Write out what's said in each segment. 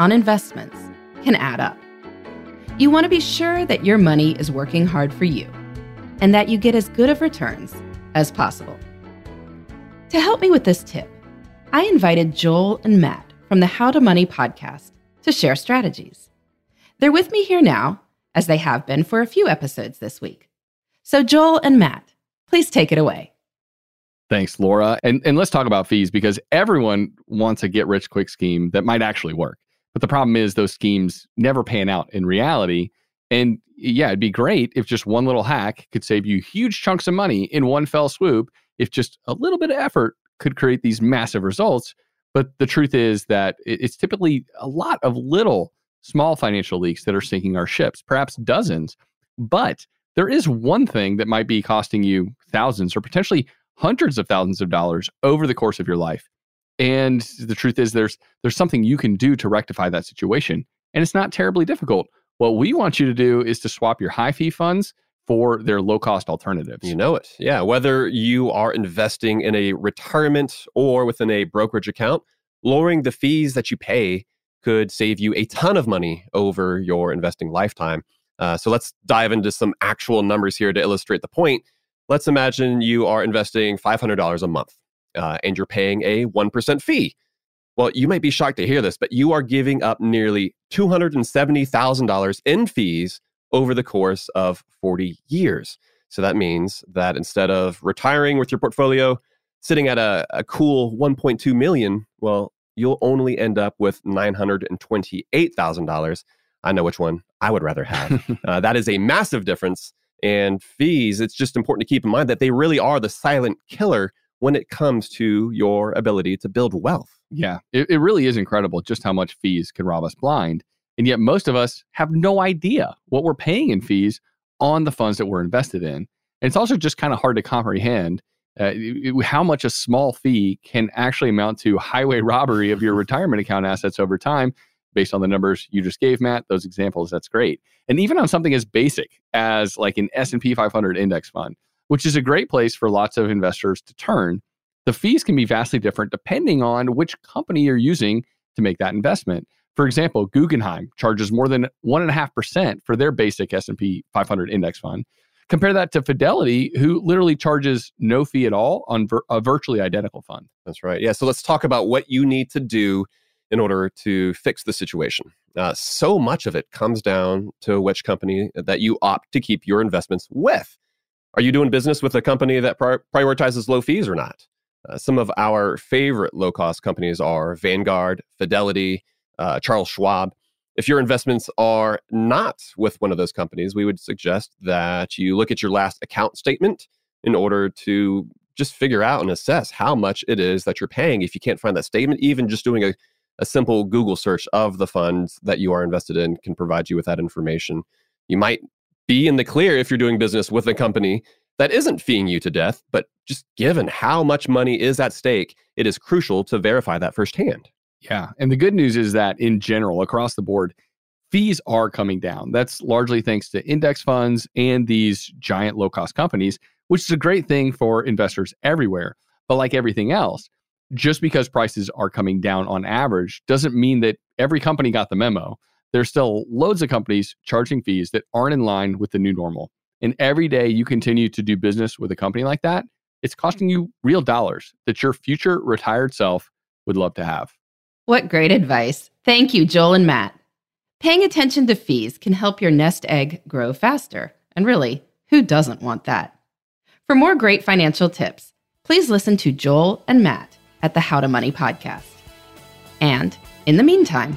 on investments can add up. You want to be sure that your money is working hard for you and that you get as good of returns as possible. To help me with this tip, I invited Joel and Matt from the How to Money podcast to share strategies. They're with me here now, as they have been for a few episodes this week. So Joel and Matt, please take it away. Thanks, Laura. And let's talk about fees, because everyone wants a get-rich-quick scheme that might actually work. But the problem is those schemes never pan out in reality. And yeah, it'd be great if just one little hack could save you huge chunks of money in one fell swoop, if just a little bit of effort could create these massive results. But the truth is that it's typically a lot of little small financial leaks that are sinking our ships, perhaps dozens. But there is one thing that might be costing you thousands or potentially hundreds of thousands of dollars over the course of your life. And the truth is there's something you can do to rectify that situation. And it's not terribly difficult. What we want you to do is to swap your high fee funds for their low-cost alternatives. You know it. Yeah, whether you are investing in a retirement or within a brokerage account, lowering the fees that you pay could save you a ton of money over your investing lifetime. So let's dive into some actual numbers here to illustrate the point. Let's imagine you are investing $500 a month and you're paying a 1% fee. Well, you might be shocked to hear this, but you are giving up nearly $270,000 in fees over the course of 40 years. So that means that instead of retiring with your portfolio, sitting at a cool $1.2 million, well, you'll only end up with $928,000. I know which one I would rather have. That is a massive difference. And fees, it's just important to keep in mind that they really are the silent killer when it comes to your ability to build wealth. Yeah, it really is incredible just how much fees can rob us blind. And yet most of us have no idea what we're paying in fees on the funds that we're invested in. And it's also just kind of hard to comprehend how much a small fee can actually amount to highway robbery of your retirement account assets over time. Based on the numbers you just gave, Matt, those examples, that's great. And even on something as basic as like an S&P 500 index fund, which is a great place for lots of investors to turn, the fees can be vastly different depending on which company you're using to make that investment. For example, Guggenheim charges more than 1.5% for their basic S&P 500 index fund. Compare that to Fidelity, who literally charges no fee at all on a virtually identical fund. That's right. Yeah. So let's talk about what you need to do in order to fix the situation. So much of it comes down to which company that you opt to keep your investments with. Are you doing business with a company that prioritizes low fees or not? Some of our favorite low-cost companies are Vanguard, Fidelity, Charles Schwab. If your investments are not with one of those companies, we would suggest that you look at your last account statement in order to just figure out and assess how much it is that you're paying. If you can't find that statement, even just doing a simple Google search of the funds that you are invested in can provide you with that information. You might be in the clear if you're doing business with a company that isn't feeing you to death, but just given how much money is at stake, it is crucial to verify that firsthand. Yeah. And the good news is that in general, across the board, fees are coming down. That's largely thanks to index funds and these giant low-cost companies, which is a great thing for investors everywhere. But like everything else, just because prices are coming down on average doesn't mean that every company got the memo. There's still loads of companies charging fees that aren't in line with the new normal. And every day you continue to do business with a company like that, it's costing you real dollars that your future retired self would love to have. What great advice. Thank you, Joel and Matt. Paying attention to fees can help your nest egg grow faster. And really, who doesn't want that? For more great financial tips, please listen to Joel and Matt at the How to Money podcast. And in the meantime,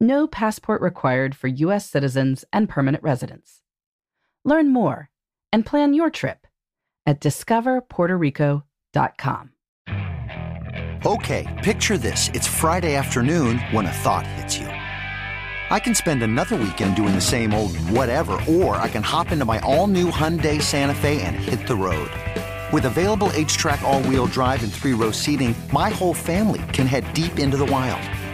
No passport required for U.S. citizens and permanent residents. Learn more and plan your trip at discoverpuertorico.com. Okay, picture this. It's Friday afternoon when a thought hits you. I can spend another weekend doing the same old whatever, or I can hop into my all-new Hyundai Santa Fe and hit the road. With available HTRAC all-wheel drive and 3-row seating, my whole family can head deep into the wild.